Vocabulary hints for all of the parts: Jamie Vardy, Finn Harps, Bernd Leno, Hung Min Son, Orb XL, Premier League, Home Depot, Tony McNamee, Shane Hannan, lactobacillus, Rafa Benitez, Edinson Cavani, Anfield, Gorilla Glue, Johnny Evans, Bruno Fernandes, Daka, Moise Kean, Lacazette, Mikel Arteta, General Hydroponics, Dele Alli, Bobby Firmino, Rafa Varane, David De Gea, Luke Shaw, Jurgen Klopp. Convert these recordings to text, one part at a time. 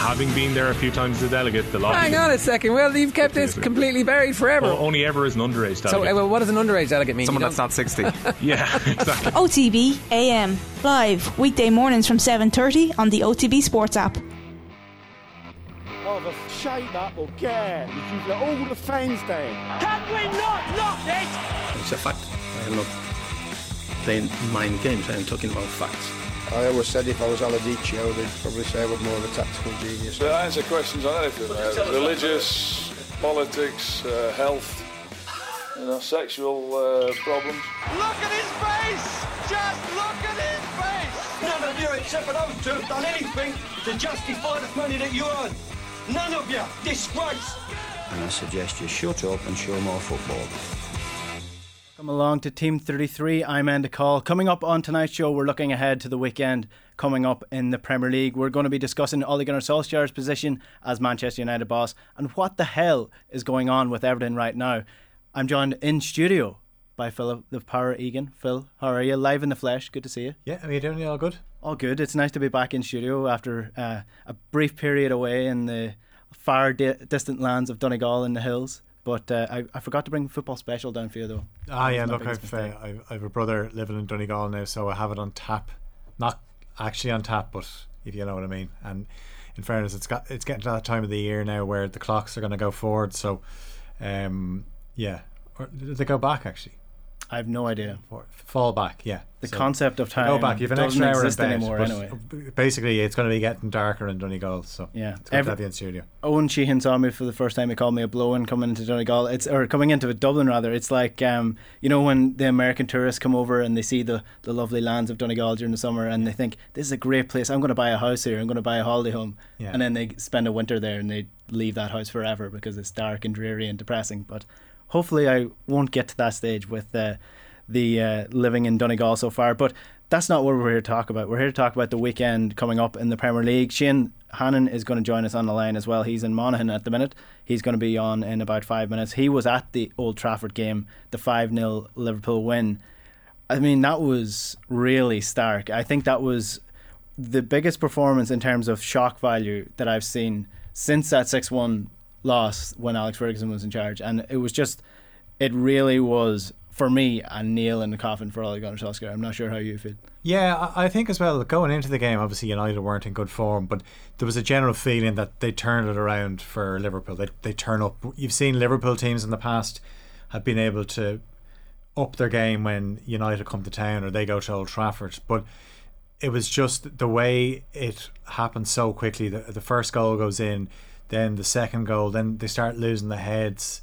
having been there a few times as a delegate, the lottery. Hang on a second. Well, you've kept this completely buried forever. Well, only ever as an underage delegate. So, well, what does an underage delegate mean? Someone that's not 60. Yeah, exactly. OTB AM live weekday mornings from 7:30 on the OTB Sports app. Oh, the shape up or care! You've got all the fans down. Can we not knock it? It's a fact. I am not playing mind games. I am talking about facts. I always said if I was Aladicio, they'd probably say I was more of a tactical genius. They answer questions on anything, religious, politics, health, you know, sexual problems. Look at his face! Just look at his face! None of you, except for those two, have done anything to justify the money that you earn. None of you! Disgrace! And I suggest you shut up and show more football. Come along to Team 33, I'm Enda Call. Coming up on tonight's show, we're looking ahead to the weekend coming up in the Premier League. We're going to be discussing Ole Gunnar Solskjaer's position as Manchester United boss and what the hell is going on with Everton right now. I'm joined in studio by Phil of Power Egan. Phil, how are you? Live in the flesh, good to see you. Yeah, how are you doing? You all good? All good. It's nice to be back in studio after a brief period away in the far distant lands of Donegal in the hills. But I forgot to bring Football Special down for you though. Look, I've a brother living in Donegal now, so I have it on tap. Not actually on tap, but if you know what I mean. And in fairness, it's getting to that time of the year now where the clocks are going to go forward. So, or did they go back actually? I have no idea. Fall back, yeah. The concept of time go back. You've an doesn't extra hour exist bed, anymore anyway. Basically, it's going to be getting darker in Donegal, so yeah. It's good to have you in studio. Owen Sheehan saw me for the first time. He called me a blow-in coming into Donegal. Coming into Dublin, rather. It's like, you know, when the American tourists come over and they see the lovely lands of Donegal during the summer and they think, this is a great place. I'm going to buy a house here. I'm going to buy a holiday home. Yeah. And then they spend a winter there and they leave that house forever because it's dark and dreary and depressing. But hopefully I won't get to that stage with the living in Donegal so far. But that's not what we're here to talk about. We're here to talk about the weekend coming up in the Premier League. Shane Hannan is going to join us on the line as well. He's in Monaghan at the minute. He's going to be on in about 5 minutes. He was at the Old Trafford game, the 5-0 Liverpool win. I mean, that was really stark. I think that was the biggest performance in terms of shock value that I've seen since that 6-1 loss when Alex Ferguson was in charge, and it really was for me a nail in the coffin for Ole Gunnar Solskjaer. I'm not sure how you feel. Yeah, I think as well going into the game obviously United weren't in good form, but there was a general feeling that they turned it around for Liverpool. They turn up. You've seen Liverpool teams in the past have been able to up their game when United come to town or they go to Old Trafford, but it was just the way it happened so quickly. The first goal goes in, then the second goal, then they start losing the heads.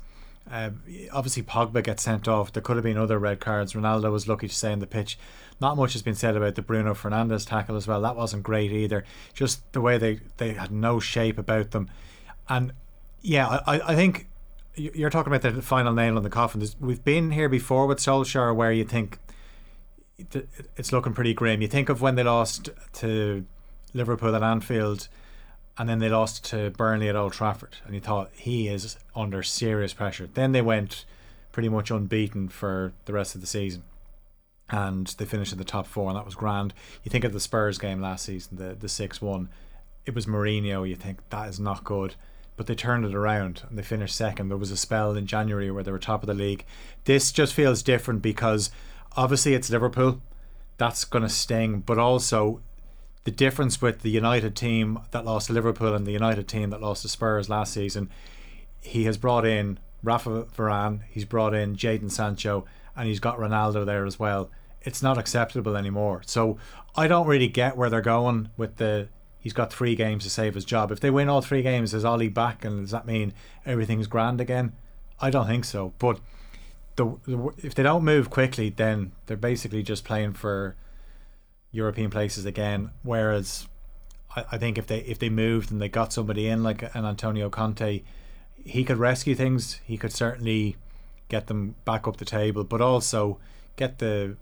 Obviously Pogba gets sent off. There could have been other red cards. Ronaldo was lucky to stay on the pitch. Not much has been said about the Bruno Fernandes tackle as well. That wasn't great either. Just the way they had no shape about them. And yeah, I think you're talking about the final nail in the coffin. We've been here before with Solskjaer where you think it's looking pretty grim. You think of when they lost to Liverpool at Anfield and then they lost to Burnley at Old Trafford, and you thought he is under serious pressure. Then they went pretty much unbeaten for the rest of the season and they finished in the top four, and that was grand. You think of the Spurs game last season, the 6-1, it was Mourinho. You think that is not good, but they turned it around and they finished second. There was a spell in January where they were top of the league. This just feels different because obviously it's Liverpool, that's going to sting, but also the difference with the United team that lost to Liverpool and the United team that lost to Spurs last season, he has brought in Rafa Varane, he's brought in Jadon Sancho, and he's got Ronaldo there as well. It's not acceptable anymore. So I don't really get where they're going with he's got 3 games to save his job. If they win all 3 games, is Ollie back, and does that mean everything's grand again? I don't think so. But if they don't move quickly, then they're basically just playing for European places again, whereas I think if they moved and they got somebody in like an Antonio Conte, he could rescue things. He could certainly get them back up the table, but also get the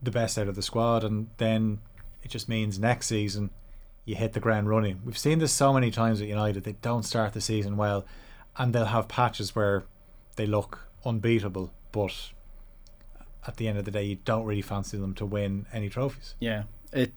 best out of the squad, and then it just means next season you hit the ground running. We've seen this so many times at United. They don't start the season well and they'll have patches where they look unbeatable, but at the end of the day you don't really fancy them to win any trophies. Yeah. It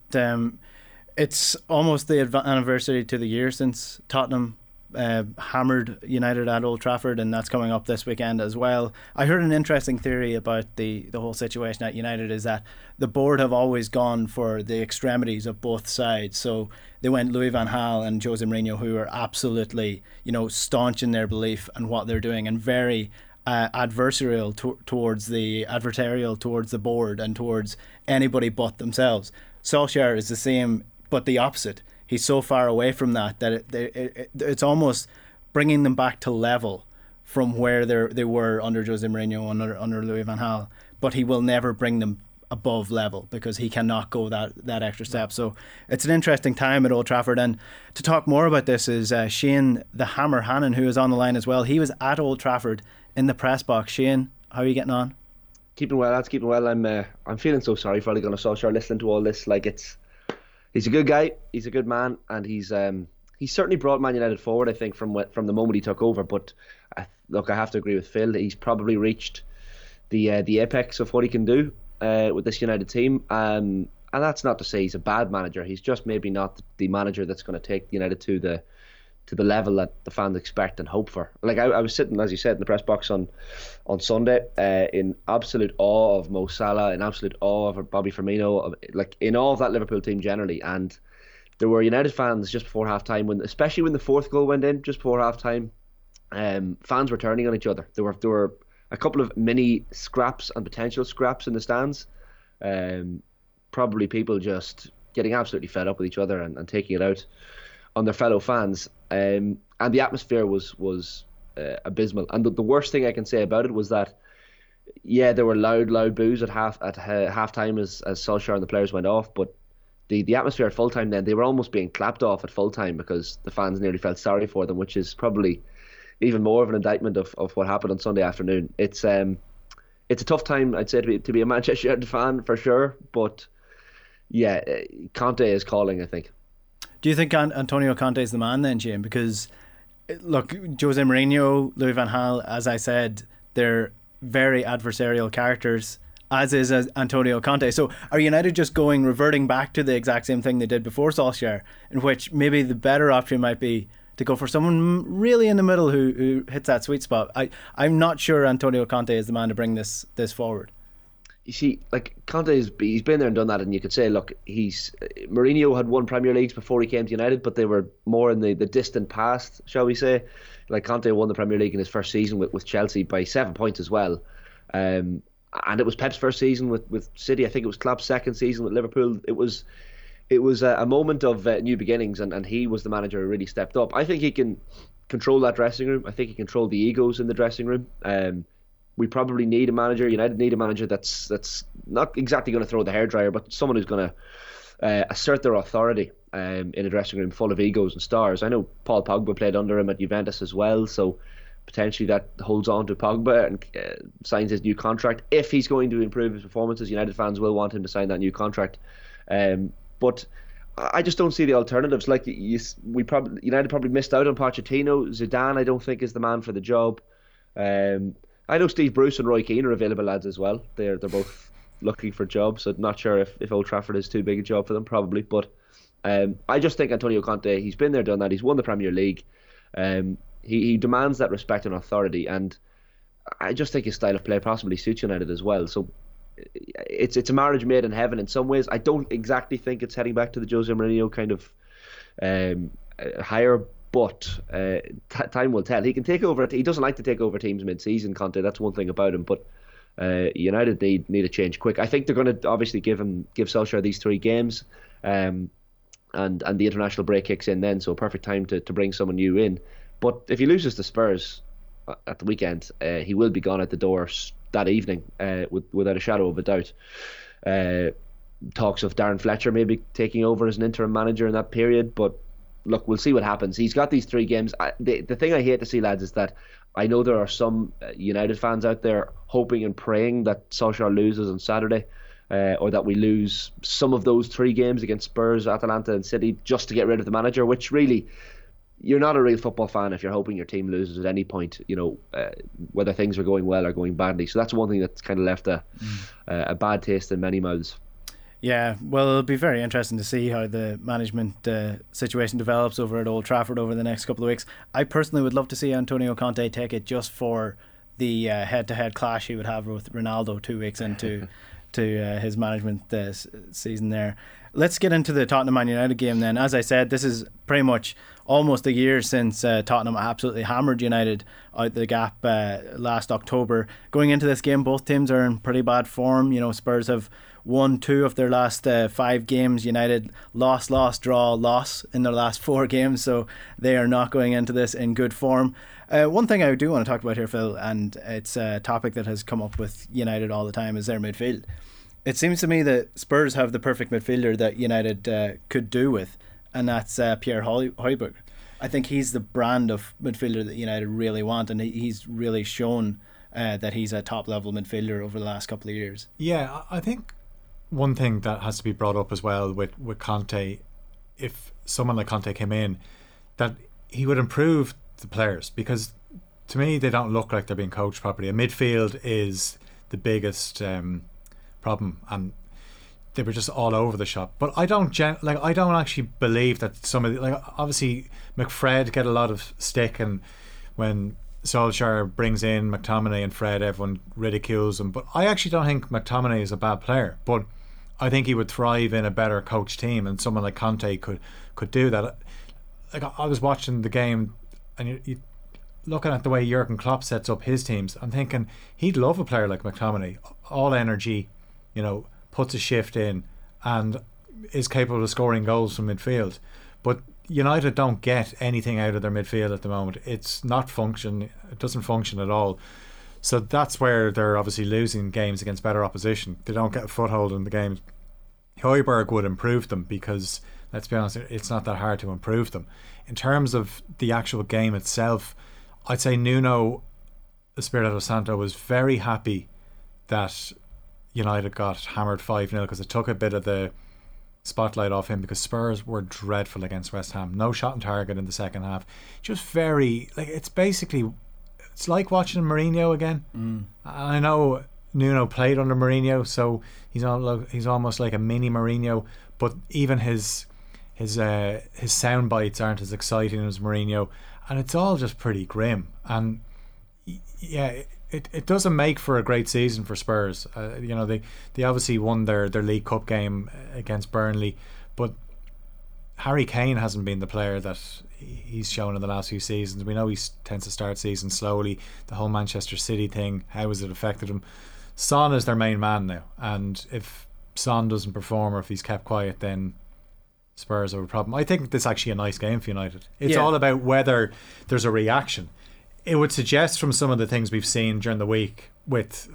It's almost the anniversary to the year since Tottenham hammered United at Old Trafford, and that's coming up this weekend as well. I heard an interesting theory about the whole situation at United is that the board have always gone for the extremities of both sides. So they went Louis Van Gaal and Jose Mourinho, who are absolutely, you know, staunch in their belief and what they're doing, and very adversarial towards the board and towards anybody but themselves. Solskjaer is the same, but the opposite. He's so far away from that it's almost bringing them back to level from where they were under Jose Mourinho and under Louis Van Gaal. But he will never bring them above level because he cannot go that extra step. So it's an interesting time at Old Trafford. And to talk more about this is Shane the Hammer Hannan, who is on the line as well. He was at Old Trafford in the press box. Shane, how are you getting on? Keeping well. That's keeping well. I'm feeling so sorry for Ole Gunnar Solskjaer listening to all this. Like He's a good guy, he's a good man, and he's certainly brought Man United forward, I think, from the moment he took over. But I have to agree with Phil that he's probably reached the apex of what he can do with this United team. And that's not to say he's a bad manager. He's just maybe not the manager that's going to take United to the level that the fans expect and hope for. Like I was sitting, as you said, in the press box on Sunday, in absolute awe of Mo Salah, in absolute awe of Bobby Firmino, in awe of that Liverpool team generally. And there were United fans just before half-time, especially when the fourth goal went in, just before half-time, fans were turning on each other. There were a couple of mini scraps and potential scraps in the stands. Probably people just getting absolutely fed up with each other and taking it out on their fellow fans. And the atmosphere was abysmal. And the worst thing I can say about it was that, yeah, there were loud boos at halftime as Solskjaer and the players went off, but the atmosphere at full time then, they were almost being clapped off at full time because the fans nearly felt sorry for them, which is probably even more of an indictment of what happened on Sunday afternoon. It's a tough time, I'd say, to be a Manchester United fan for sure, but yeah, Conte is calling, I think. Do you think Antonio Conte is the man then, Shane? Because, look, Jose Mourinho, Louis van Gaal, as I said, they're very adversarial characters, as is Antonio Conte. So are United just reverting back to the exact same thing they did before Solskjaer, in which maybe the better option might be to go for someone really in the middle who hits that sweet spot? I'm not sure Antonio Conte is the man to bring this forward. You see, like Conte, he's been there and done that, and you could say, look, Mourinho had won Premier Leagues before he came to United, but they were more in the distant past, shall we say. Like Conte won the Premier League in his first season with Chelsea by 7 points as well, and it was Pep's first season with City. I think it was Klopp's second season with Liverpool. It was a moment of new beginnings, and he was the manager who really stepped up. I think he can control that dressing room. I think he controlled the egos in the dressing room. We probably need a manager. United need a manager that's not exactly going to throw the hairdryer, but someone who's going to assert their authority in a dressing room full of egos and stars. I know Paul Pogba played under him at Juventus as well, so potentially that holds on to Pogba and signs his new contract. If he's going to improve his performances, United fans will want him to sign that new contract. But I just don't see the alternatives. Like United probably missed out on Pochettino. Zidane, I don't think, is the man for the job. I know Steve Bruce and Roy Keane are available lads as well. They're both looking for jobs. So I'm not sure if Old Trafford is too big a job for them, probably. But I just think Antonio Conte, he's been there, done that. He's won the Premier League. He demands that respect and authority. And I just think his style of play possibly suits United as well. So it's a marriage made in heaven in some ways. I don't exactly think it's heading back to the Jose Mourinho kind of higher... But time will tell. He can take over. He doesn't like to take over teams mid-season, Conte. That's one thing about him. But United, they need a change quick. I think they're going to obviously give Solskjaer these 3 games, and the international break kicks in then, so a perfect time to bring someone new in. But if he loses to Spurs at the weekend, he will be gone at the door that evening, without a shadow of a doubt. Talks of Darren Fletcher maybe taking over as an interim manager in that period, but. Look, we'll see what happens. He's got these 3 games. The thing I hate to see, lads, is that I know there are some United fans out there hoping and praying that Solskjaer loses on Saturday, or that we lose some of those 3 games against Spurs, Atalanta and City just to get rid of the manager, which really, you're not a real football fan if you're hoping your team loses at any point, whether things are going well or going badly. So that's one thing that's kind of left a bad taste in many mouths. Yeah, well, it'll be very interesting to see how the management situation develops over at Old Trafford over the next couple of weeks. I personally would love to see Antonio Conte take it just for the head-to-head clash he would have with Ronaldo 2 weeks into to his management season there. Let's get into the Tottenham United game then. As I said, this is pretty much almost a year since Tottenham absolutely hammered United out the gap last October. Going into this game, both teams are in pretty bad form. You know, Spurs have won 2 of their last 5 games. United lost, draw, loss in their last 4 games, so they are not going into this in good form. One thing I do want to talk about here, Phil, and it's a topic that has come up with United all the time, is their midfield. It seems to me that Spurs have the perfect midfielder that United could do with, and that's Pierre Højbjerg. I think he's the brand of midfielder that United really want, and he's really shown that he's a top-level midfielder over the last couple of years. Yeah, I think one thing that has to be brought up as well with Conte, if someone like Conte came in, that he would improve the players, because to me they don't look like they're being coached properly. A midfield is the biggest problem, and they were just all over the shop. But I don't actually believe that some of the, like, obviously McFred get a lot of stick, and when Solskjaer brings in McTominay and Fred, everyone ridicules him. But I actually don't think McTominay is a bad player, but I think he would thrive in a better coach team, and someone like Conte could do that. Like, I was watching the game, and you looking at the way Jurgen Klopp sets up his teams, I'm thinking he'd love a player like McTominay, all energy, you know, puts a shift in, and is capable of scoring goals from midfield. But United don't get anything out of their midfield at the moment. It's not function. It doesn't function at all. So that's where they're obviously losing games against better opposition. They don't get a foothold in the games. Højbjerg would improve them, because, let's be honest, it's not that hard to improve them. In terms of the actual game itself, I'd say Nuno Espirito Santo was very happy that United got hammered 5-0, because it took a bit of the spotlight off him, because Spurs were dreadful against West Ham. No shot on target in the second half. Just very, like, it's like watching Mourinho again. I know Nuno played under Mourinho, so he's almost like a mini Mourinho, but even his sound bites aren't as exciting as Mourinho, and it's all just pretty grim. And yeah, it doesn't make for a great season for Spurs. You know, they obviously won their League Cup game against Burnley, but Harry Kane hasn't been the player that he's shown in the last few seasons. We know he tends to start seasons slowly. The whole Manchester City thing, how has it affected him? Son is their main man now, and if Son doesn't perform, or if he's kept quiet, then Spurs are a problem. I think this is actually a nice game for United. It's all about whether there's a reaction. It would suggest, from some of the things we've seen during the week, it's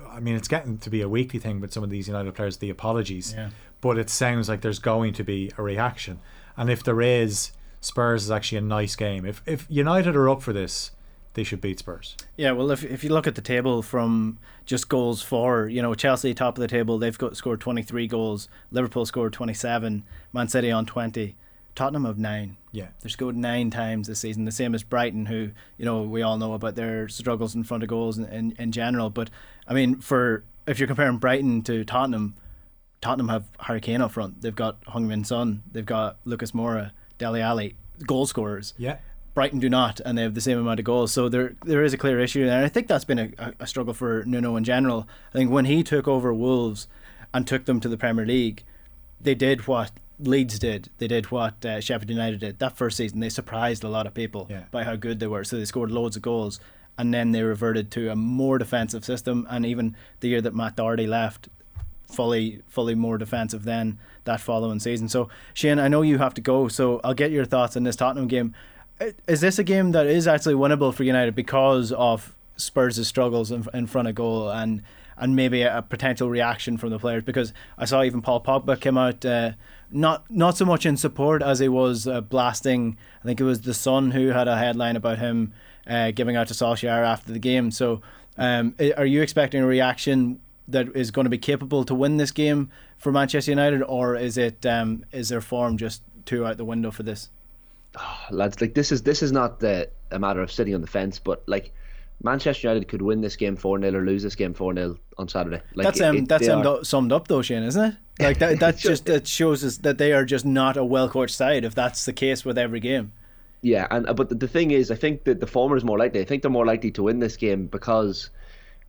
getting to be a weekly thing with some of these United players, the apologies, but it sounds like there's going to be a reaction. And if there is, Spurs is actually a nice game. If United are up for this, they should beat Spurs. Yeah, well, if you look at the table from just goals for, you know, Chelsea top of the table, they've scored 23 goals. Liverpool scored 27. Man City on 20. Tottenham have 9. Yeah, they've scored 9 times this season. The same as Brighton, who, you know, we all know about their struggles in front of goals in general. But I mean, if you're comparing Brighton to Tottenham, Tottenham have Harry Kane up front. They've got Hung Min Son. They've got Lucas Moura, Dele Alli, goal scorers. Yeah. Brighton do not, and they have the same amount of goals. So there is a clear issue, and I think that's been a struggle for Nuno in general. I think when he took over Wolves and took them to the Premier League, they did what Leeds did. They did what Sheffield United did. That first season, they surprised a lot of people by how good they were. So they scored loads of goals, and then they reverted to a more defensive system. And even the year that Matt Doherty left, fully more defensive than that following season. So Shane, I know you have to go, so I'll get your thoughts on this Tottenham game. Is this a game that is actually winnable for United because of Spurs' struggles in front of goal, and maybe a potential reaction from the players? Because I saw even Paul Pogba came out, not so much in support as he was blasting, I think it was The Sun who had a headline about him giving out to Solskjaer after the game. So are you expecting a reaction that is going to be capable to win this game for Manchester United, or is their form just too out the window for this? Oh, lads, like, this is not a matter of sitting on the fence, but like Manchester United could win this game 4-0 or lose this game 4-0 on Saturday. Like, summed up though, Shane, isn't it? Like that just it shows us that they are just not a well-coached side if that's the case with every game. Yeah, but the thing is, I think that the former is more likely. I think they're more likely to win this game because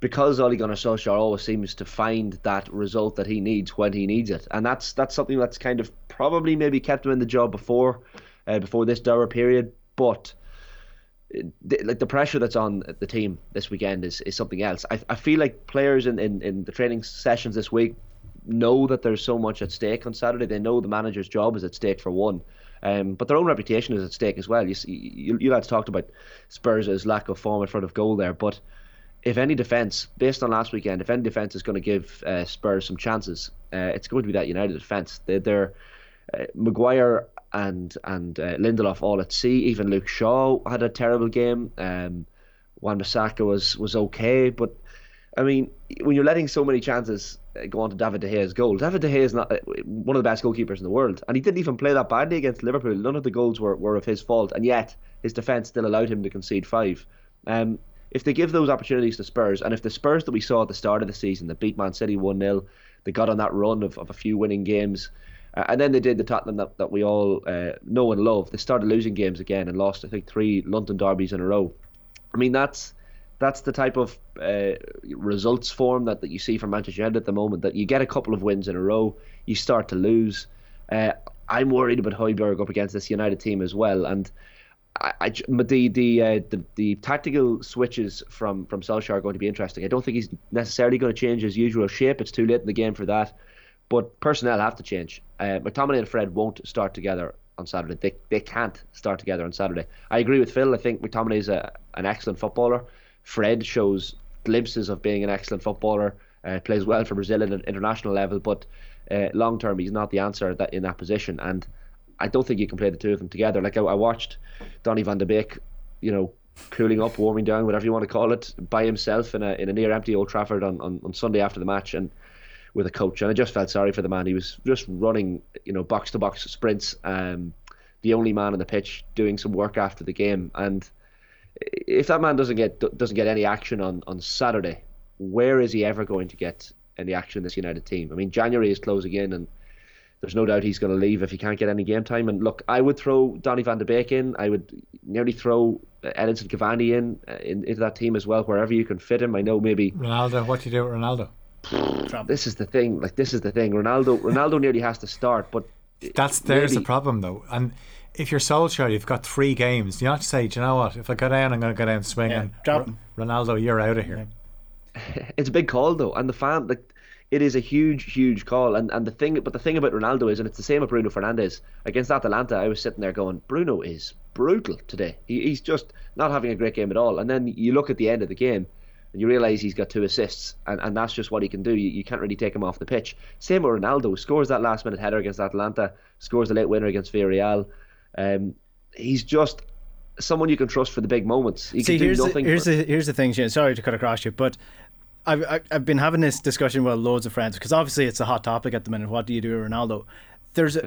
Ole Gunnar Solskjaer always seems to find that result that he needs when he needs it, and that's something that's kind of probably maybe kept him in the job before this dour period, but. Like the pressure that's on the team this weekend is something else. I feel like players in the training sessions this week know that there's so much at stake on Saturday. They know the manager's job is at stake for one, but their own reputation is at stake as well. You lads talked about Spurs' lack of form in front of goal there, but if any defence, based on last weekend, if any defence is going to give Spurs some chances, it's going to be that United defence. They're Maguire and Lindelof all at sea. Even Luke Shaw had a terrible game. Wan-Bissaka was okay, but I mean, when you're letting so many chances go on to David De Gea's goal, David De Gea is not one of the best goalkeepers in the world, and he didn't even play that badly against Liverpool. None of the goals were of his fault, and yet his defence still allowed him to concede 5. If they give those opportunities to Spurs, and if the Spurs that we saw at the start of the season that beat Man City 1-0, they got on that run of a few winning games, and then they did the Tottenham that we all know and love. They started losing games again and lost, I think, 3 London derbies in a row. I mean, that's the type of results form that you see from Manchester United at the moment, that you get a couple of wins in a row, you start to lose. I'm worried about Højbjerg up against this United team as well. And the tactical switches from Solskjaer are going to be interesting. I don't think he's necessarily going to change his usual shape. It's too late in the game for that. But personnel have to change. McTominay and Fred won't start together on Saturday. They can't start together on Saturday. I agree with Phil. I think McTominay is an excellent footballer. Fred shows glimpses of being an excellent footballer. Plays well for Brazil at an international level, but long term he's not the answer in that position. And I don't think you can play the two of them together. Like I watched Donny van de Beek, cooling up, warming down, whatever you want to call it, by himself in a near empty Old Trafford on Sunday after the match, and with a coach, and I just felt sorry for the man. He was just running, box to box sprints, the only man on the pitch doing some work after the game. And if that man doesn't get any action on Saturday, where is he ever going to get any action in this United team? I mean, January is closing in, and there's no doubt he's going to leave if he can't get any game time. And look, I would throw Donny van de Beek in. I would nearly throw Edinson Cavani into that team as well, wherever you can fit him. I know maybe Ronaldo. What do you do with Ronaldo? This is the thing. Ronaldo nearly has to start, but there's the problem though. And if you're Solskjaer, you've got 3 games. You have to say, do you know what? If I go down, I'm going to go down swinging. Yeah, Ronaldo, you're out of here. It's a big call though, and the fan, it is a huge call. And the thing about Ronaldo is, and it's the same with Bruno Fernandes against Atalanta. I was sitting there going, Bruno is brutal today. He's just not having a great game at all. And then you look at the end of the game, and you realise he's got 2 assists, and that's just what he can do. You can't really take him off the pitch. Same with Ronaldo. Scores that last minute header against Atalanta, scores the late winner against Villarreal. He's just someone you can trust for the big moments. Here's the thing, Shane. Sorry to cut across you, but I've been having this discussion with loads of friends, because obviously it's a hot topic at the minute. What do you do with Ronaldo?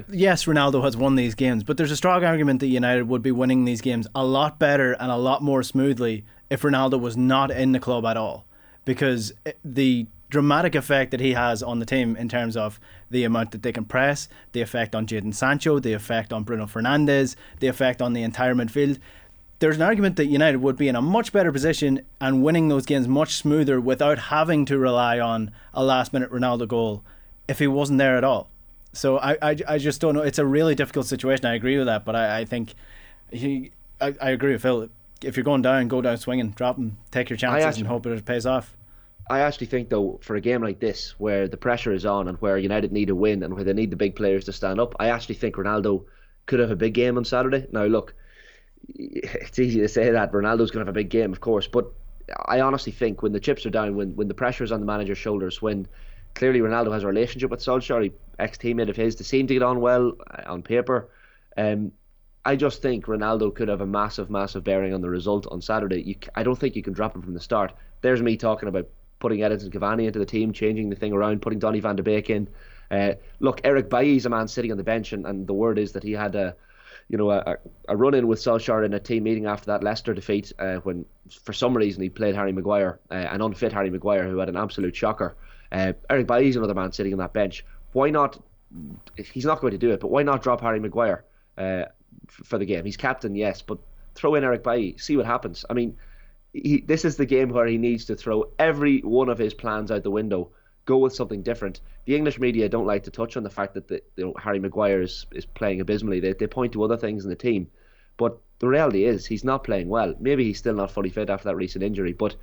Yes, Ronaldo has won these games, but there's a strong argument that United would be winning these games a lot better and a lot more smoothly if Ronaldo was not in the club at all, because the dramatic effect that he has on the team in terms of the amount that they can press, the effect on Jadon Sancho, the effect on Bruno Fernandes, the effect on the entire midfield. There's an argument that United would be in a much better position and winning those games much smoother without having to rely on a last-minute Ronaldo goal if he wasn't there at all. So I just don't know. It's a really difficult situation. I agree with that, but I think I agree with Phil. If you're going down, go down swinging, drop him, take your chances, and hope it pays off. I actually think though, for a game like this where the pressure is on and where United need a win and where they need the big players to stand up, I actually think Ronaldo could have a big game on Saturday. Now look, it's easy to say that Ronaldo's going to have a big game, of course, but I honestly think when the chips are down, when the pressure is on the manager's shoulders, when clearly Ronaldo has a relationship with Solskjaer, ex-teammate of his, they seem to get on well on paper. I just think Ronaldo could have a massive bearing on the result on Saturday. I don't think you can drop him from the start. There's me talking about putting Edinson Cavani into the team, changing the thing around, putting Donny van de Beek in. Look, Eric Bailly's a man sitting on the bench, and the word is that he had a you know, a run-in with Solskjaer in a team meeting after that Leicester defeat, when for some reason he played Harry Maguire, an unfit Harry Maguire who had an absolute shocker. Eric Bailly's another man sitting on that bench. Why not? He's not going to do it, but why not drop Harry Maguire for the game? He's captain, yes, but throw in Eric Bailly, see what happens. I mean, this is the game where he needs to throw every one of his plans out the window. Go with something different. The English media don't like to touch on the fact that Harry Maguire is playing abysmally. They point to other things in the team, but the reality is he's not playing well. Maybe he's still not fully fit after that recent injury, but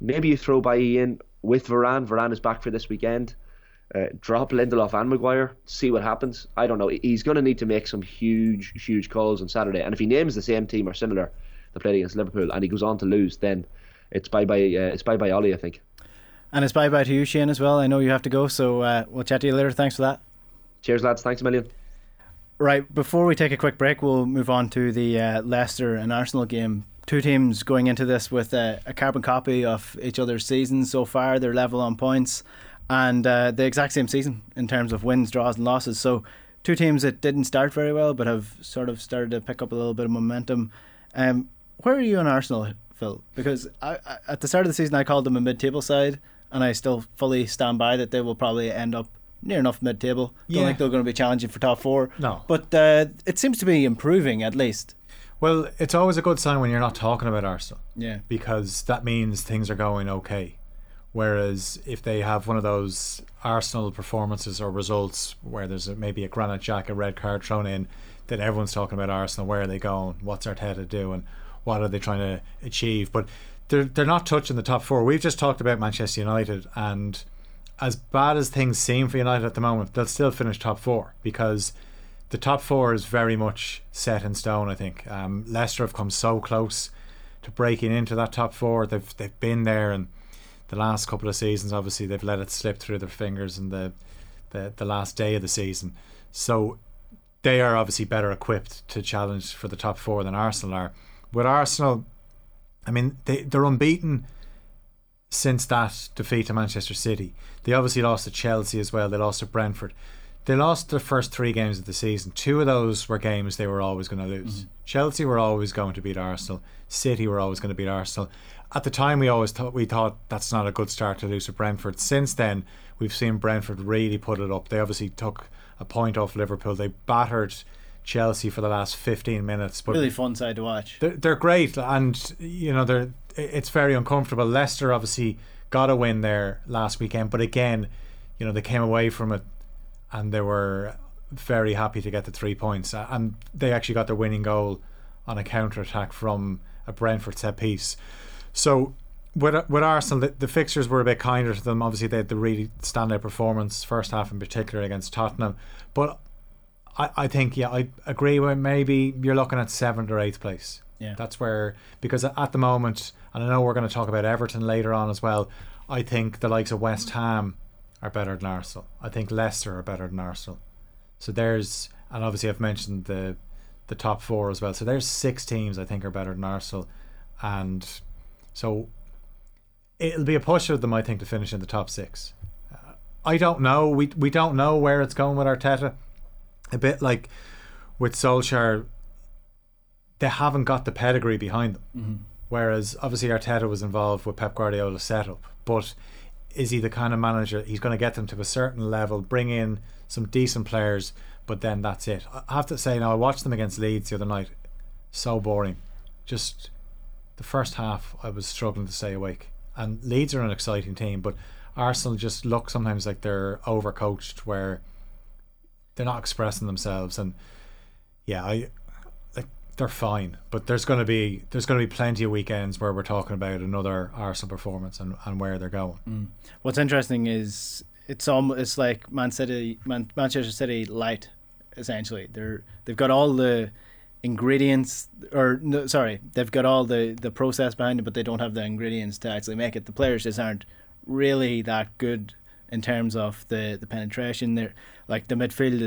maybe you throw Bailly in with Varane. Varane is back for this weekend. Drop Lindelof and Maguire, see what happens. I don't know. He's going to need to make some huge calls on Saturday, and if he names the same team or similar that played against Liverpool and he goes on to lose, then it's bye-bye Ollie, I think. And it's bye-bye to you, Shane, as well. I know you have to go, so we'll chat to you later. Thanks for that. Cheers, lads. Thanks a million. Right, before we take a quick break, we'll move on to the Leicester and Arsenal game. Two teams going into this with a carbon copy of each other's seasons so far. They're level on points and the exact same season in terms of wins, draws and losses. So two teams that didn't start very well but have sort of started to pick up a little bit of momentum. Where are you on Arsenal, Phil? Because I, at the start of the season I called them a mid-table side, and I still fully stand by that. They will probably end up near enough mid-table. Don't think they're going to be challenging for top four. No. But it seems to be improving at least. Well, it's always a good sign when you're not talking about Arsenal. Yeah. Because that means things are going okay. Whereas if they have one of those Arsenal performances or results where there's maybe a granite jacket, red card thrown in, then everyone's talking about Arsenal. Where are they going? What's Arteta doing? What are they trying to achieve? But they're not touching the top four. We've just talked about Manchester United, and as bad as things seem for United at the moment, they'll still finish top four because the top four is very much set in stone, I think. Leicester have come so close to breaking into that top four. They've been there, and the last couple of seasons obviously they've let it slip through their fingers in the last day of the season. So they are obviously better equipped to challenge for the top four than Arsenal are. With Arsenal, I mean, they're unbeaten since that defeat to Manchester City. They obviously lost to Chelsea as well. They lost to Brentford. They lost their first three games of the season. Two of those were games they were always going to lose. Mm-hmm. Chelsea were always going to beat Arsenal. City were always going to beat Arsenal. At the time, we thought that's not a good start to lose to Brentford. Since then, we've seen Brentford really put it up. They obviously took a point off Liverpool. They battered Chelsea for the last 15 minutes. But really fun side to watch. They're great, and you know it's very uncomfortable. Leicester obviously got a win there last weekend, but again, you know, they came away from it and they were very happy to get the 3 points, and they actually got their winning goal on a counter-attack from a Brentford set piece. So with Arsenal, the fixtures were a bit kinder to them. Obviously they had the really standout performance first half in particular against Tottenham, but I think, yeah, I agree with maybe you're looking at 7th or 8th place. Yeah. That's where, because at the moment, and I know we're going to talk about Everton later on as well, I think the likes of West Ham are better than Arsenal. I think Leicester are better than Arsenal. So there's, and obviously I've mentioned the top four as well. So there's 6 teams I think are better than Arsenal. And so it'll be a push of them, I think, to finish in the top 6. I don't know. We don't know where it's going with Arteta. A bit like with Solskjaer, they haven't got the pedigree behind them. Mm-hmm. Whereas obviously Arteta was involved with Pep Guardiola's setup, but is he the kind of manager he's going to get them to a certain level, bring in some decent players, but then that's it? I have to say now, I watched them against Leeds the other night. So boring. Just the first half I was struggling to stay awake, and Leeds are an exciting team, but Arsenal just look sometimes like they're overcoached, where they're not expressing themselves. And yeah, they're fine, but there's going to be plenty of weekends where we're talking about another Arsenal performance and where they're going. Mm. What's interesting is it's like Manchester City light, essentially. They've got all the ingredients, they've got all the process behind it, but they don't have the ingredients to actually make it. The players just aren't really that good in terms of the penetration. They're like, the midfield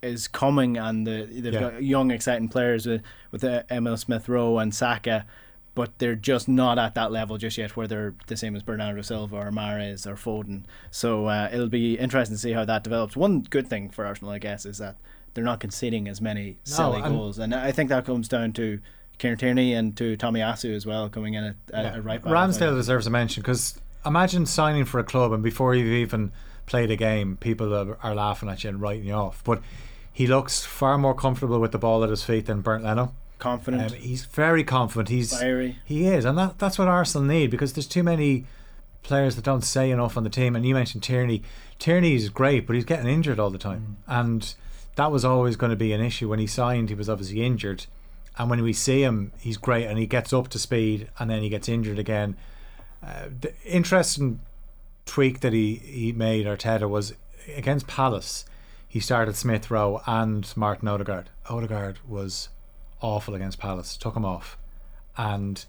is coming, and they've got young exciting players with Emil Smith-Rowe and Saka, but they're just not at that level just yet where they're the same as Bernardo Silva or Mahrez or Foden. So it'll be interesting to see how that develops. One good thing for Arsenal, I guess, is that they're not conceding as many silly goals. And I think that comes down to Kieran Tierney and to Tomiyasu as well, coming in at right back. Ramsdale deserves a mention, because imagine signing for a club and before you've even played a game, people are laughing at you and writing you off. But he looks far more comfortable with the ball at his feet than Bernd Leno. Confident. He's very confident. He's fiery. He is, and that's what Arsenal need, because there's too many players that don't say enough on the team. And you mentioned Tierney. Tierney is great, but he's getting injured all the time, and that was always going to be an issue. When he signed, he was obviously injured, and when we see him, he's great and he gets up to speed, and then he gets injured again. The interesting tweak that he made, Arteta, was against Palace. He started Smith-Rowe and Martin Odegaard. Odegaard was awful against Palace, took him off, and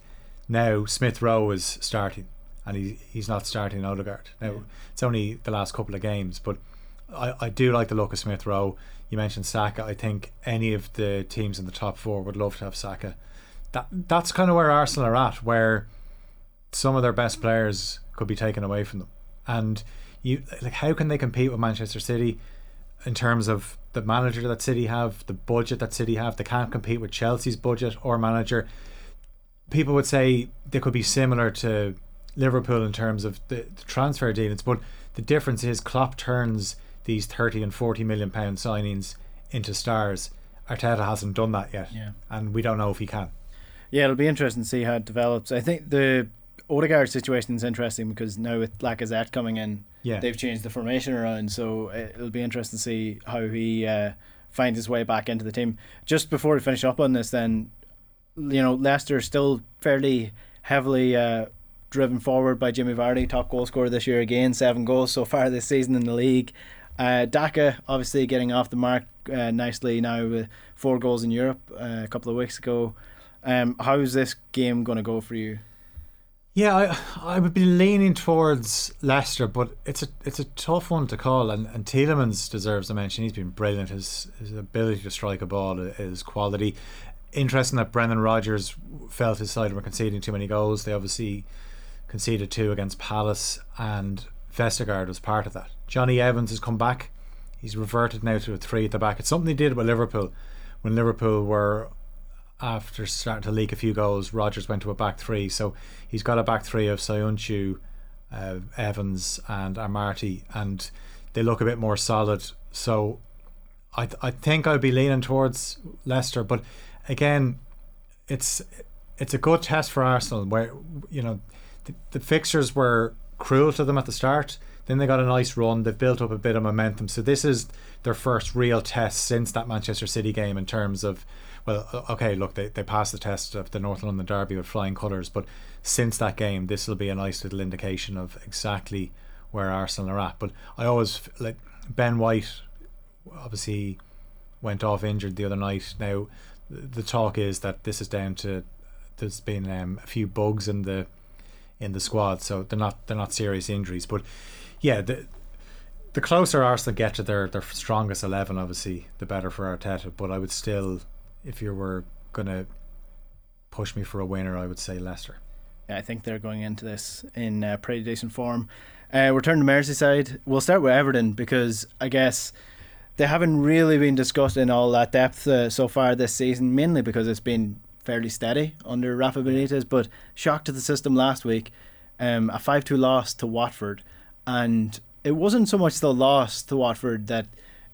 now Smith-Rowe is starting, and he's not starting Odegaard now. It's only the last couple of games, but I do like the look of Smith-Rowe. You mentioned Saka. I think any of the teams in the top four would love to have Saka. That's kind of where Arsenal are at, where some of their best players could be taken away from them, and how can they compete with Manchester City in terms of the manager that City have, the budget that City have? They can't compete with Chelsea's budget or manager. People would say they could be similar to Liverpool in terms of the transfer dealings, but the difference is Klopp turns these 30 and 40 million pound signings into stars. Arteta hasn't done that yet, and we don't know if he can. It'll be interesting to see how it develops. I think the Odegaard situation is interesting, because now with Lacazette coming in, they've changed the formation around, so it'll be interesting to see how he finds his way back into the team. Just before we finish up on this then, Leicester still fairly heavily driven forward by Jamie Vardy, top goal scorer this year again, 7 goals so far this season in the league. Daka obviously getting off the mark nicely now with 4 goals in Europe a couple of weeks ago. How is this game going to go for you? Yeah, I would be leaning towards Leicester, but it's a tough one to call. And Tielemans deserves a mention. He's been brilliant. His ability to strike a ball is quality. Interesting that Brendan Rodgers felt his side were conceding too many goals. They obviously conceded 2 against Palace, and Vestergaard was part of that. Johnny Evans has come back. He's reverted now to a 3 at the back. It's something he did with Liverpool. When Liverpool were after starting to leak a few goals, Rodgers went to a back 3, so he's got a back 3 of Soyuncu, Evans and Amati, and they look a bit more solid. So I think I'd be leaning towards Leicester, but again, it's a good test for Arsenal, where the fixtures were cruel to them at the start, then they got a nice run, they've built up a bit of momentum, so this is their first real test since that Manchester City game in terms of, they passed the test of the North London derby with flying colours, but since that game this will be a nice little indication of exactly where Arsenal are at. But I always like Ben White, obviously went off injured the other night. Now the talk is that this is down to there's been a few bugs in the squad, so they're not serious injuries, but the closer Arsenal get to their strongest 11, obviously the better for Arteta. But I would still, if you were going to push me for a winner, I would say Leicester. Yeah, I think they're going into this in pretty decent form. We're turning to Merseyside. We'll start with Everton, because I guess they haven't really been discussed in all that depth so far this season, mainly because it's been fairly steady under Rafa Benitez. But shock to the system last week, a 5-2 loss to Watford. And it wasn't so much the loss to Watford that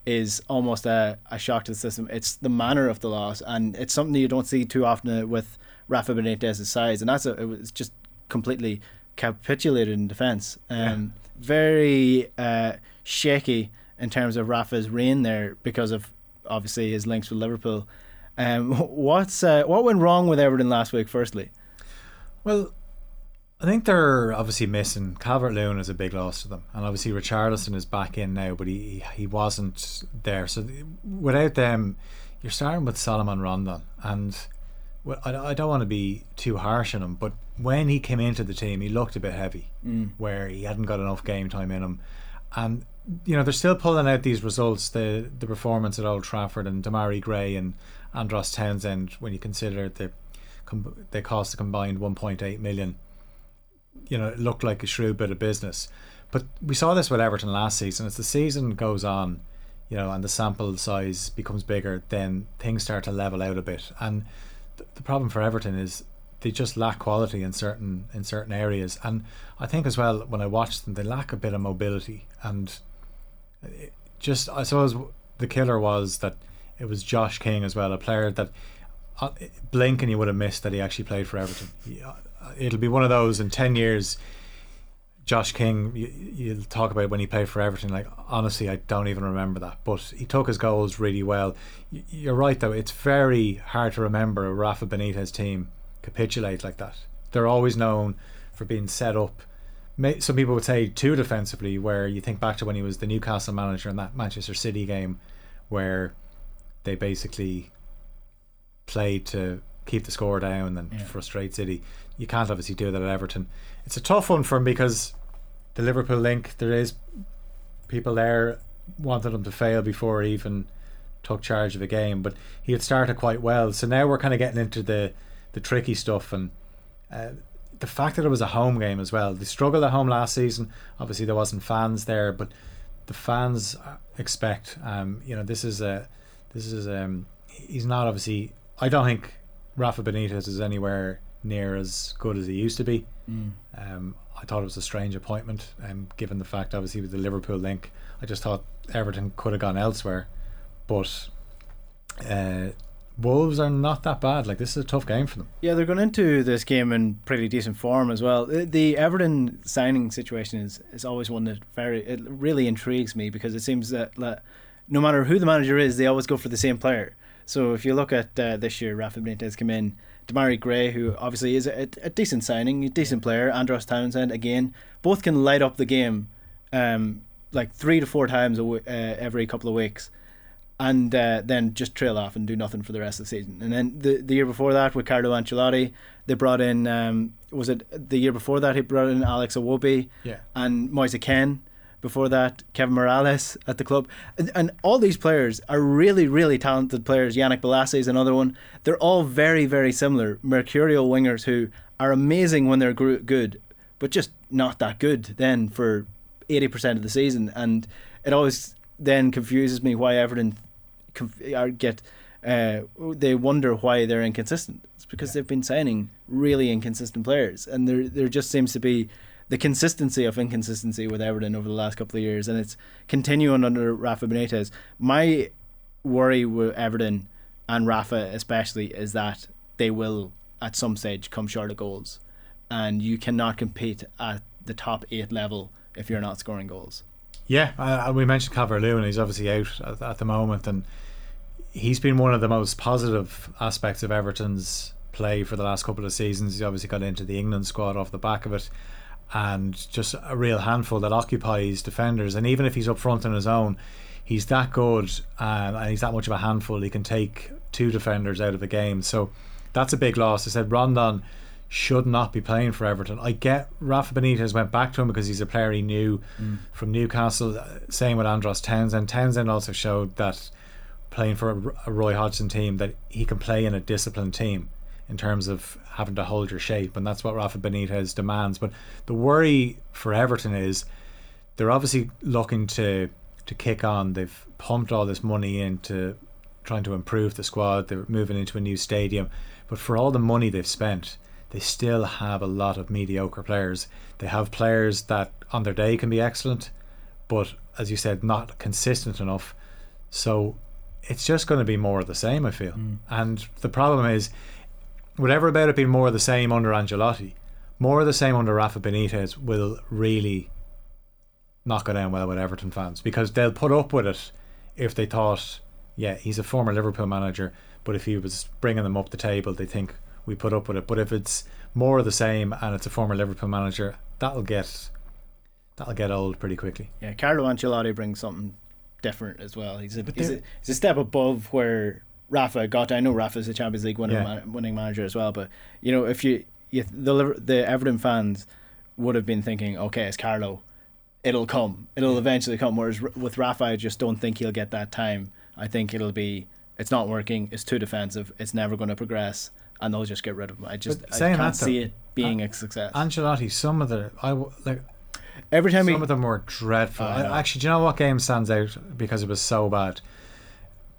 is almost a shock to the system. It's the manner of the loss, and it's something you don't see too often with Rafa Benitez's sides, and it was just completely capitulated in defence. Very shaky in terms of Rafa's reign there, because of obviously his links with Liverpool. What went wrong with Everton last week, firstly? Well, I think they're obviously missing Calvert-Lewin is a big loss to them, and obviously Richarlison is back in now, but he wasn't there. So without them, you're starting with Solomon Rondon, and I don't want to be too harsh on him, but when he came into the team, he looked a bit heavy, where he hadn't got enough game time in him, and they're still pulling out these results. The performance at Old Trafford and Damari Gray and Andros Townsend, when you consider they cost a combined 1.8 million. It looked like a shrewd bit of business. But we saw this with Everton last season. As the season goes on, you know, and the sample size becomes bigger, then things start to level out a bit. And the problem for Everton is they just lack quality in certain areas. And I think as well, when I watch them, they lack a bit of mobility. And it just, I suppose the killer was that it was Josh King as well, a player that blink and you would have missed that he actually played for Everton. It'll be one of those in 10 years. Josh King, you'll talk about when he played for Everton, like, honestly, I don't even remember that, but he took his goals really well. You're right though, it's very hard to remember a Rafa Benitez team capitulate like that. They're always known for being set up, some people would say too defensively, where you think back to when he was the Newcastle manager in that Manchester City game where they basically played to keep the score down and frustrate City. You can't obviously do that at Everton. It's a tough one for him because the Liverpool link, there is people there wanted him to fail before he even took charge of a game, but he had started quite well. So now we're kind of getting into the tricky stuff, and the fact that it was a home game as well. They struggled at home last season. Obviously there wasn't fans there, but the fans expect, he's not obviously, I don't think Rafa Benitez is anywhere near as good as he used to be. I thought it was a strange appointment, given the fact obviously with the Liverpool link. I just thought Everton could have gone elsewhere, but Wolves are not that bad. Like, this is a tough game for them. Yeah, they're going into this game in pretty decent form as well. The Everton signing situation is always one that it really intrigues me, because it seems that no matter who the manager is, they always go for the same player. So if you look at this year, Rafa Benitez came in, Damari Gray, who obviously is a decent signing, a decent player, Andros Townsend again, both can light up the game like 3 to 4 times every couple of weeks, and then just trail off and do nothing for the rest of the season. And then the year before that with Carlo Ancelotti, they brought in Alex Iwobi and Moise Kean. Before that, Kevin Morales at the club, and all these players are really, really talented players. Yannick Bolasie is another one. They're all very, very similar mercurial wingers who are amazing when they're good, but just not that good then for 80% of the season. And it always then confuses me why Everton they wonder why they're inconsistent. It's because they've been signing really inconsistent players, and there just seems to be the consistency of inconsistency with Everton over the last couple of years, and it's continuing under Rafa Benitez. My worry with Everton and Rafa especially is that they will at some stage come short of goals, and you cannot compete at the top 8 level if you're not scoring goals. Yeah, we mentioned Calvert-Lewin, and he's obviously out at the moment, and he's been one of the most positive aspects of Everton's play for the last couple of seasons. He's obviously got into the England squad off the back of it, and just a real handful that occupies defenders. And even if he's up front on his own, he's that good and he's that much of a handful. He can take 2 defenders out of a game, so that's a big loss. I said Rondon should not be playing for Everton. I get Rafa Benitez went back to him because he's a player he knew from Newcastle, same with Andros Townsend. Townsend also showed that playing for a Roy Hodgson team, that he can play in a disciplined team in terms of having to hold your shape, and that's what Rafa Benitez demands. But the worry for Everton is they're obviously looking to kick on. They've pumped all this money into trying to improve the squad. They're moving into a new stadium, but for all the money they've spent, they still have a lot of mediocre players. They have players that on their day can be excellent, but as you said, not consistent enough. So it's just going to be more of the same, I feel. And the problem is, whatever about it being more of the same under Ancelotti, more of the same under Rafa Benitez will really not go down well with Everton fans, because they'll put up with it if they thought, he's a former Liverpool manager, but if he was bringing them up the table, they think we put up with it. But if it's more of the same and it's a former Liverpool manager, that'll get old pretty quickly. Yeah, Carlo Ancelotti brings something different as well. He's a step above where Rafa got. I know Rafa's a Champions League winning manager as well, but you know, if the Everton fans would have been thinking, okay, it's Carlo, it'll eventually come, whereas with Rafa, I just don't think he'll get that time. I think it's not working, it's too defensive, it's never going to progress, and they'll just get rid of him. I can't see it being a success. Ancelotti, some of the Every time some of them were dreadful. Actually, do you know what game stands out because it was so bad?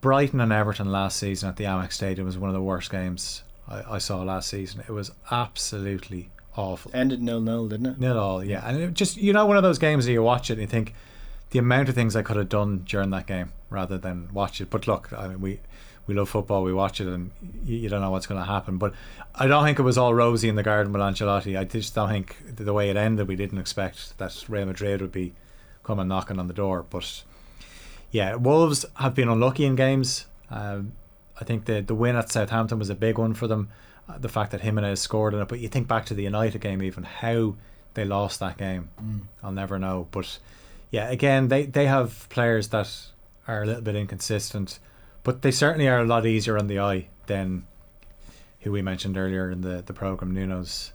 Brighton and Everton last season at the Amex Stadium was one of the worst games I saw last season. It was absolutely awful. Ended 0-0, didn't it? 0-0, yeah. And it just, you know, one of those games that you watch it and you think the amount of things I could have done during that game rather than watch it. But look, I mean, we love football, we watch it, and you don't know what's going to happen. But I don't think it was all rosy in the garden with Ancelotti. I just don't think the way it ended, we didn't expect that Real Madrid would be coming knocking on the door. But yeah, Wolves have been unlucky in games. I think the win at Southampton was a big one for them. The fact that Jimenez scored in it, but you think back to the United game, even how they lost that game, I'll never know. But yeah, again, they have players that are a little bit inconsistent, but they certainly are a lot easier on the eye than who we mentioned earlier in the programme, Nuno's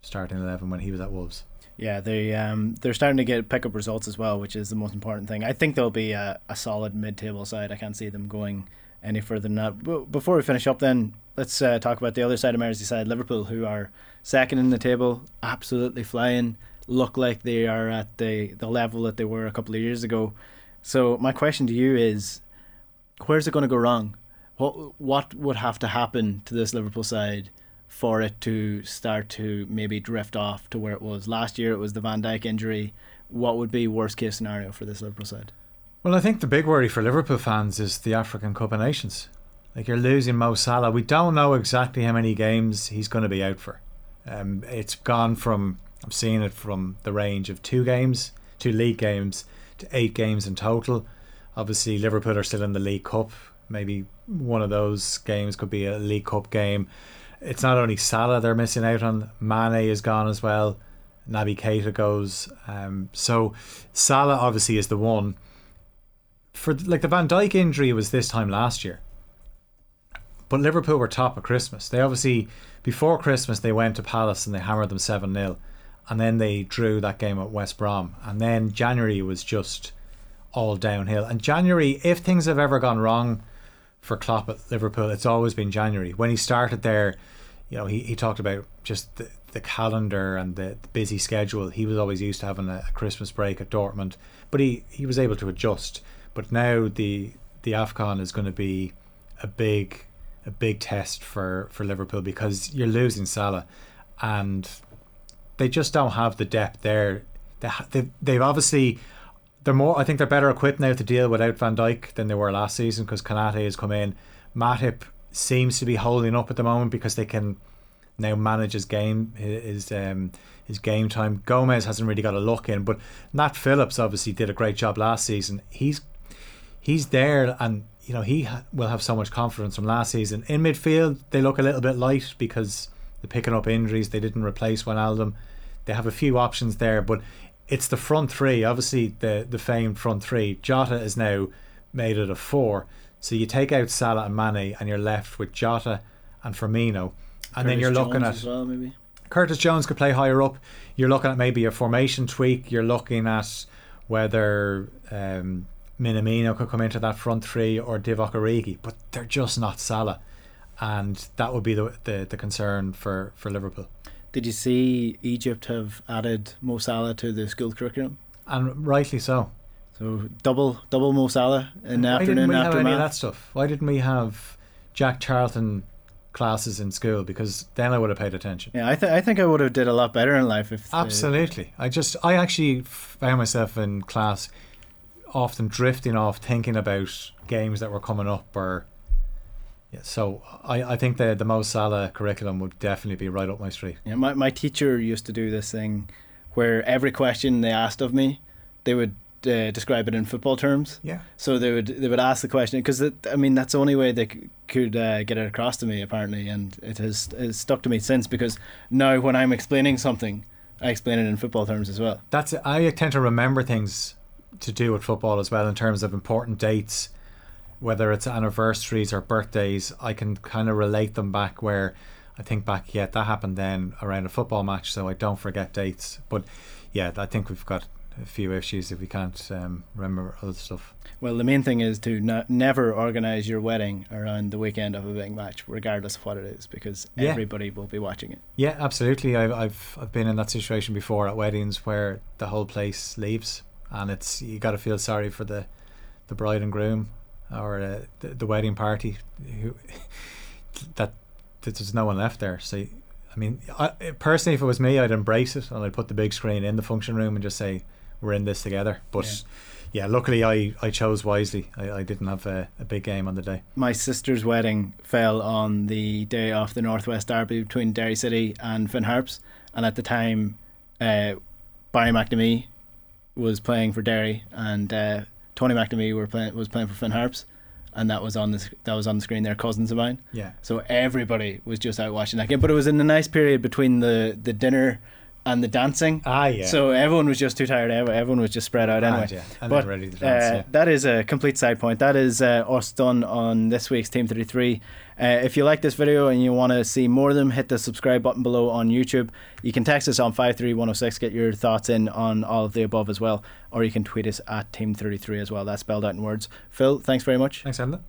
starting 11 when he was at Wolves. Yeah, they're starting to pick up results as well, which is the most important thing. I think they'll be a solid mid-table side. I can't see them going any further than that. But before we finish up then, let's talk about the other side of Merseyside, Liverpool, who are second in the table, absolutely flying, look like they are at the level that they were a couple of years ago. So my question to you is, where's it going to go wrong? What would have to happen to this Liverpool side for it to start to maybe drift off to where it was last year? It was the Van Dijk injury. What would be worst case scenario for this Liverpool side? Well, I think the big worry for Liverpool fans is the African Cup of Nations. Like, you're losing Mo Salah. We don't know exactly how many games he's going to be out for. It's gone from, I've seen it from the range of two league games to 8 games in total. Obviously Liverpool are still in the League Cup. Maybe one of those games could be a League Cup game. It's not only Salah they're missing out on. Mane is gone as well. Naby Keita goes. So Salah obviously is the one. For like the Van Dijk injury was this time last year. But Liverpool were top at Christmas. They obviously, before Christmas, they went to Palace and they hammered them 7-0. And then they drew that game at West Brom. And then January was just all downhill. And January, if things have ever gone wrong for Klopp at Liverpool, it's always been January. When he started there, you know, he talked about just the calendar and the busy schedule. He was always used to having a Christmas break at Dortmund, but he was able to adjust. But now the AFCON is going to be a big test for Liverpool, because you're losing Salah and they just don't have the depth there. They've obviously, they're more, I think they're better equipped now to deal without Van Dijk than they were last season, because Konaté has come in. Matip seems to be holding up at the moment because they can now manage his game, his game time. Gomez hasn't really got a look in, but Nat Phillips obviously did a great job last season. He's there, and you know he will have so much confidence from last season. In midfield, they look a little bit light because they're picking up injuries. They didn't replace Wijnaldum. They have a few options there, but it's the front three, obviously the famed front three. Jota is now made it a 4, so you take out Salah and Mane and you're left with Jota and Firmino, and Curtis, then you're looking Jones at as well, maybe. Curtis Jones could play higher up. You're looking at maybe a formation tweak. You're looking at whether Minamino could come into that front three or Divock Origi, but they're just not Salah, and that would be the concern for Liverpool. Did you see Egypt have added Mo Salah to the school curriculum? And rightly so. So double Mo Salah in the afternoon after math. Why didn't we have any of that stuff? Why didn't we have Jack Charlton classes in school? Because then I would have paid attention. Yeah, I think I would have did a lot better in life. If absolutely. I actually found myself in class often drifting off, thinking about games that were coming up or... Yeah, so I think the Mo Salah curriculum would definitely be right up my street. Yeah, my teacher used to do this thing where every question they asked of me, they would describe it in football terms. Yeah. So they would ask the question, because I mean that's the only way they could get it across to me apparently, and it has stuck to me since, because now when I'm explaining something, I explain it in football terms as well. I tend to remember things to do with football as well in terms of important dates. Whether it's anniversaries or birthdays, I can kind of relate them back, where I think back, yeah, that happened then around a football match, so I don't forget dates. But yeah, I think we've got a few issues if we can't remember other stuff. Well, the main thing is to never organise your wedding around the weekend of a big match, regardless of what it is, because everybody will be watching it. Yeah, absolutely. I've been in that situation before at weddings where the whole place leaves, and it's, you got to feel sorry for the bride and groom or the wedding party that there's no one left there. So, I mean, personally, if it was me, I'd embrace it and I'd put the big screen in the function room and just say, we're in this together. But yeah, luckily I chose wisely. I didn't have a big game on the day. My sister's wedding fell on the day of the Northwest Derby between Derry City and Finn Harps. And at the time, Barry McNamee was playing for Derry and Tony McNamee was playing for Finn Harps. And that was on the screen there, cousins of mine. Yeah. So everybody was just out watching that game. But it was in a nice period between the dinner and the dancing. Ah, yeah. So everyone was just too tired. Everyone was just spread out anyway. Yeah. And but, ready to dance, yeah. That is a complete side point. That is us done on this week's Team 33. If you like this video and you want to see more of them, hit the subscribe button below on YouTube. You can text us on 53106, get your thoughts in on all of the above as well, or you can tweet us at Team33 as well. That's spelled out in words. Phil, thanks very much. Thanks, Anna.